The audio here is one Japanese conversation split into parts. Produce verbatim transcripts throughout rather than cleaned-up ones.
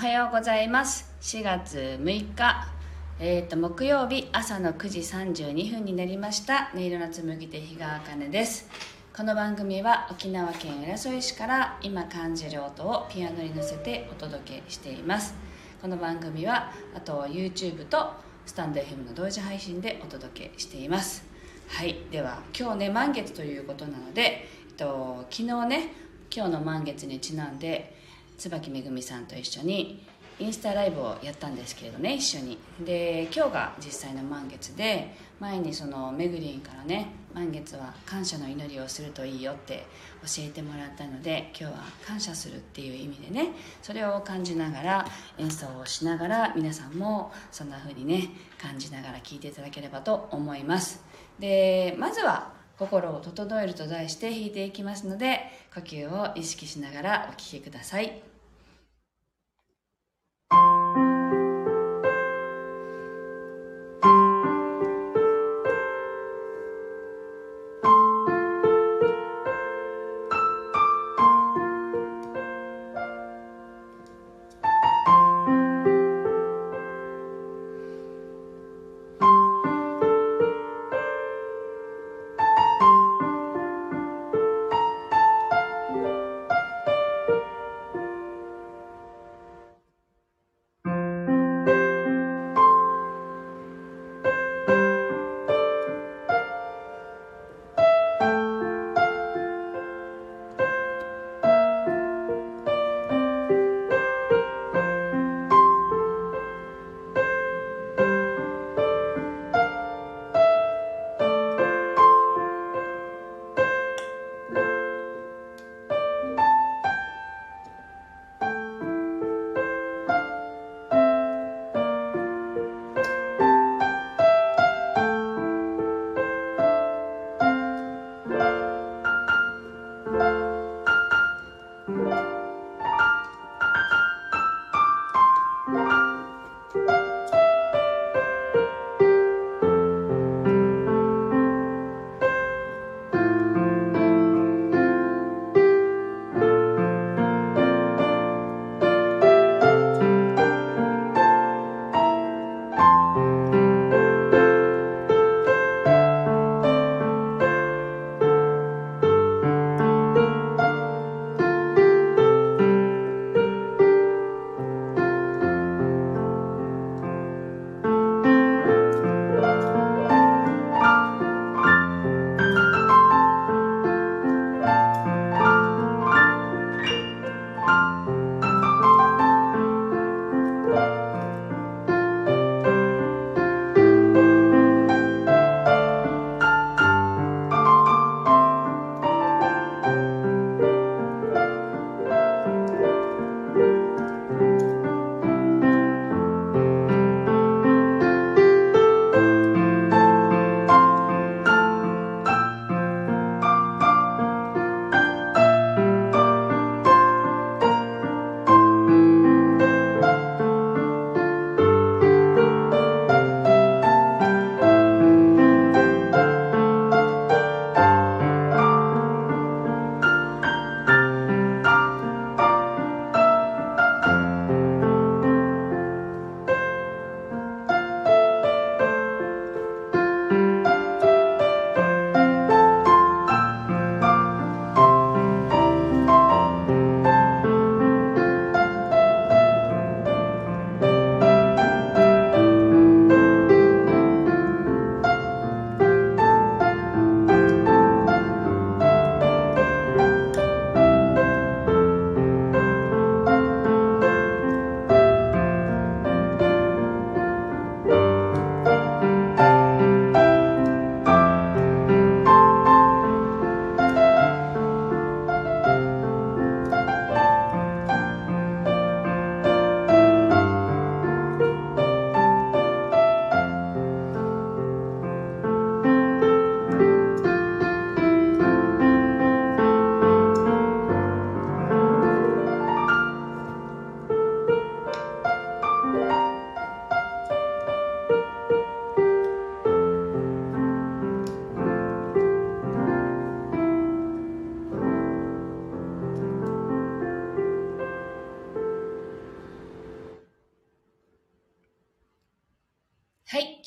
おはようございます。しがつむいか、えー、と木曜日朝のくじさんじゅうにふんになりました。音色の紡ぎ手日川茜です。この番組は沖縄県浦添市から今感じる音をピアノに乗せてお届けしています。この番組はあと YouTube とスタンド エフエム の同時配信でお届けしています。はい、では今日ね、満月ということなので、えっと、昨日ね、今日の満月にちなんで椿めぐみさんと一緒にインスタライブをやったんですけれどね、一緒に。で、今日が実際の満月で、前にそのめぐりんからね、満月は感謝の祈りをするといいよって教えてもらったので、今日は感謝するっていう意味でね、それを感じながら演奏をしながら、皆さんもそんな風にね感じながら聴いていただければと思います。で、まずは心を整えると題して弾いていきますので、呼吸を意識しながらお聴きください。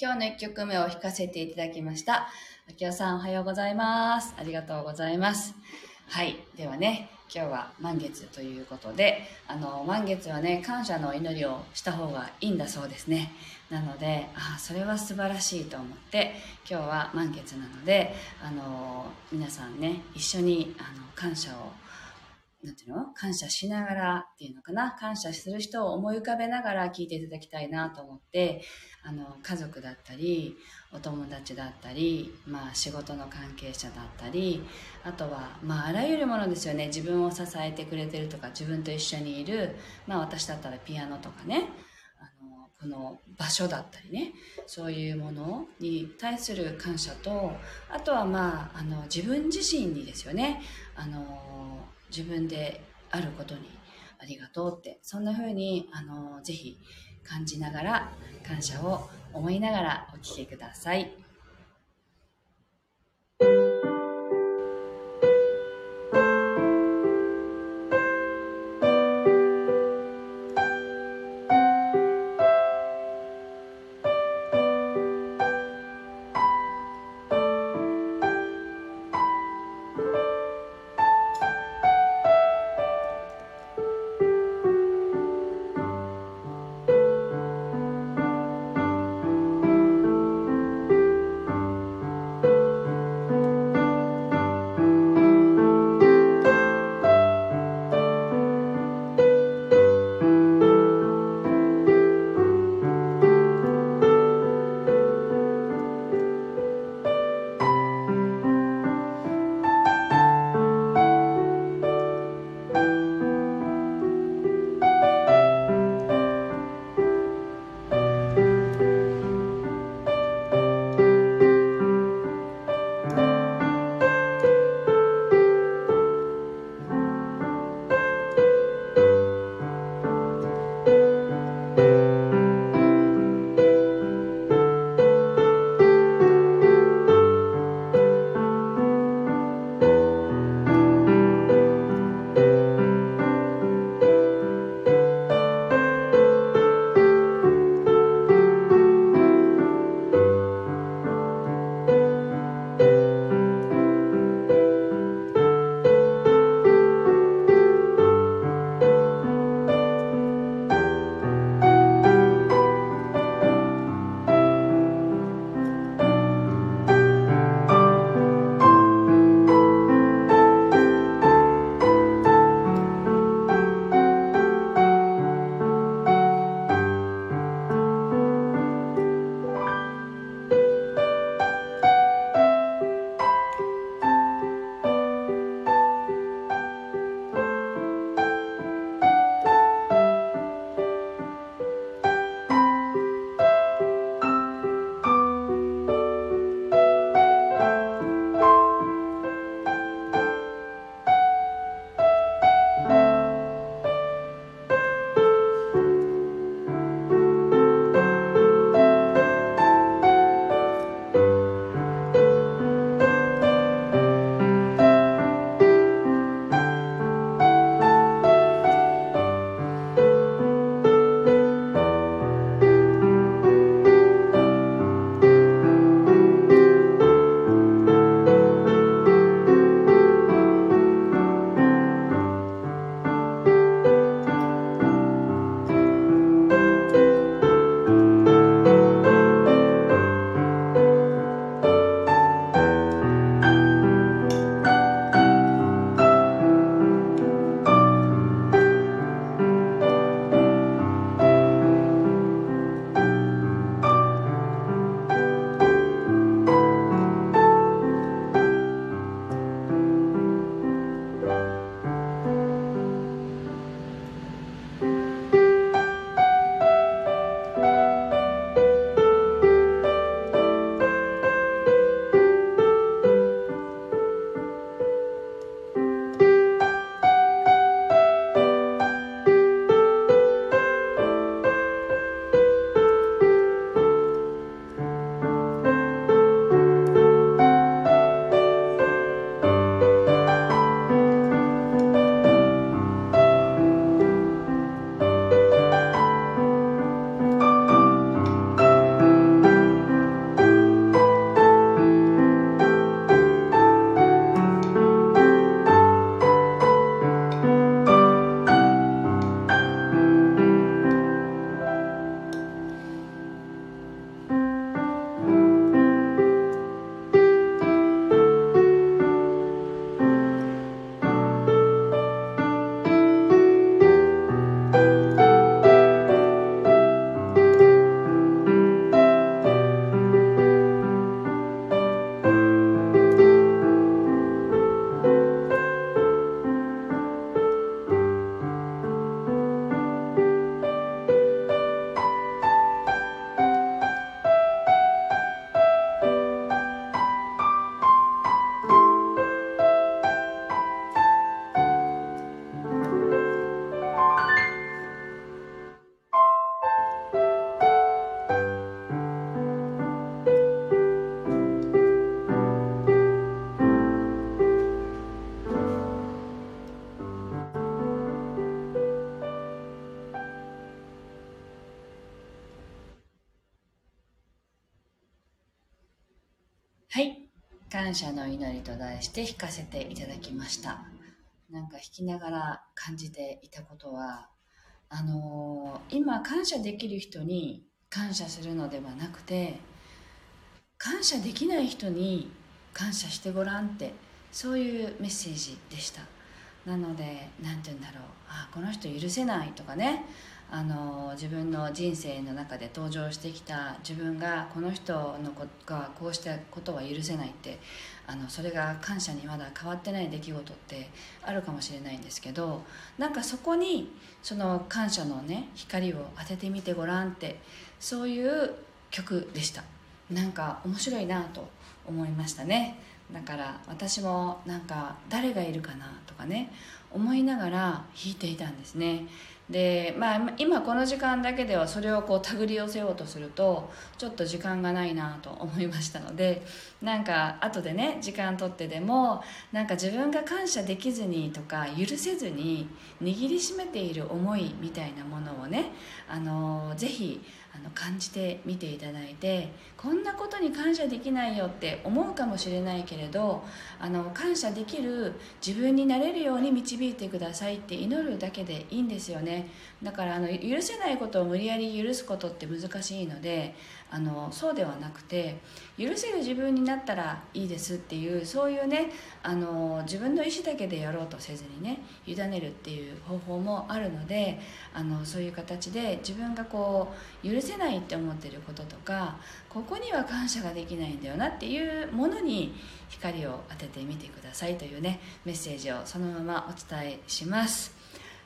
今日のいっきょくめを弾かせていただきました。あきおさん、おはようございます。ありがとうございます。はい、ではね、今日は満月ということで、あの満月はね、感謝の祈りをした方がいいんだそうですね。なので、あ、それは素晴らしいと思って、今日は満月なので、あの皆さんね、一緒にあの感謝をなんていうの？感謝しながらっていうのかな、感謝する人を思い浮かべながら聞いていただきたいなと思って、あの家族だったりお友達だったり、まあ、仕事の関係者だったり、あとは、まあ、あらゆるものですよね。自分を支えてくれてるとか、自分と一緒にいる、まあ、私だったらピアノとかね、あのこの場所だったりね、そういうものに対する感謝と、あとは、まあ、あの自分自身にですよね、あの自分であることにありがとうって、そんな風にあのぜひ感じながら、感謝を思いながらお聴きください。感謝の祈りと題して弾かせていただきました。なんか弾きながら感じていたことは、あのー、今感謝できる人に感謝するのではなくて、感謝できない人に感謝してごらんって、そういうメッセージでした。なので、なんて言うんだろう、あ、この人許せないとかね、あの自分の人生の中で登場してきた自分が、この人のこがこうしたことは許せないって、あのそれが感謝にまだ変わってない出来事ってあるかもしれないんですけど、なんかそこにその感謝のね光を当ててみてごらんって、そういう曲でした。なんか面白いなと思いましたね。だから私もなんか誰がいるかなとかね思いながら弾いていたんですね。で、まあ、今この時間だけではそれをこう手繰り寄せようとするとちょっと時間がないなと思いましたので、なんか後でね時間取ってでも、なんか自分が感謝できずにとか許せずに握りしめている思いみたいなものをね、あのー、ぜひあの感じてみていただいて、こんなことに感謝できないよって思うかもしれないけれど、あの感謝できる自分になれるように導いてくださいって祈るだけでいいんですよね。だからあの許せないことを無理やり許すことって難しいので、あのそうではなくて、許せる自分になったらいいですっていう、そういうね、あの自分の意思だけでやろうとせずにね委ねるっていう方法もあるので、あのそういう形で自分がこう許せないって思ってることとか、ここには感謝ができないんだよなっていうものに光を当ててみてくださいというねメッセージをそのままお伝えします。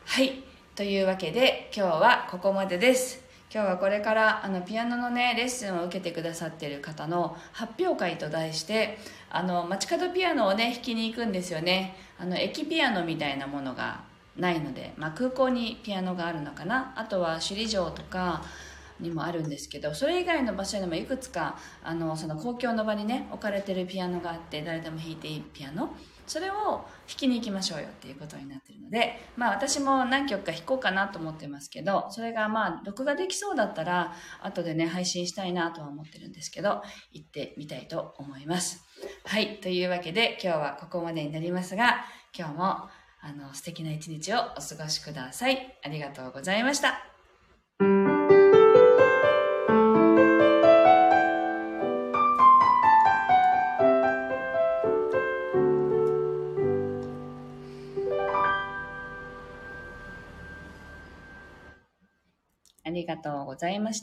はい。というわけで今日はここまでです。今日はこれからあのピアノのねレッスンを受けてくださっている方の発表会と題して、あの街角ピアノをね弾きに行くんですよね。あの駅ピアノみたいなものがないので、まあ、空港にピアノがあるのかな。あとは首里城とかにもあるんですけど、それ以外の場所にもいくつかあのその公共の場にね置かれてるピアノがあって、誰でも弾いていいピアノ、それを弾きに行きましょうよっていうことになってるので、まあ私も何曲か弾こうかなと思ってますけど、それがまあ録画できそうだったら後でね配信したいなとは思ってるんですけど、行ってみたいと思います。はい、というわけで今日はここまでになりますが、今日もあの素敵な一日をお過ごしください。ありがとうございました。ありがとうございました。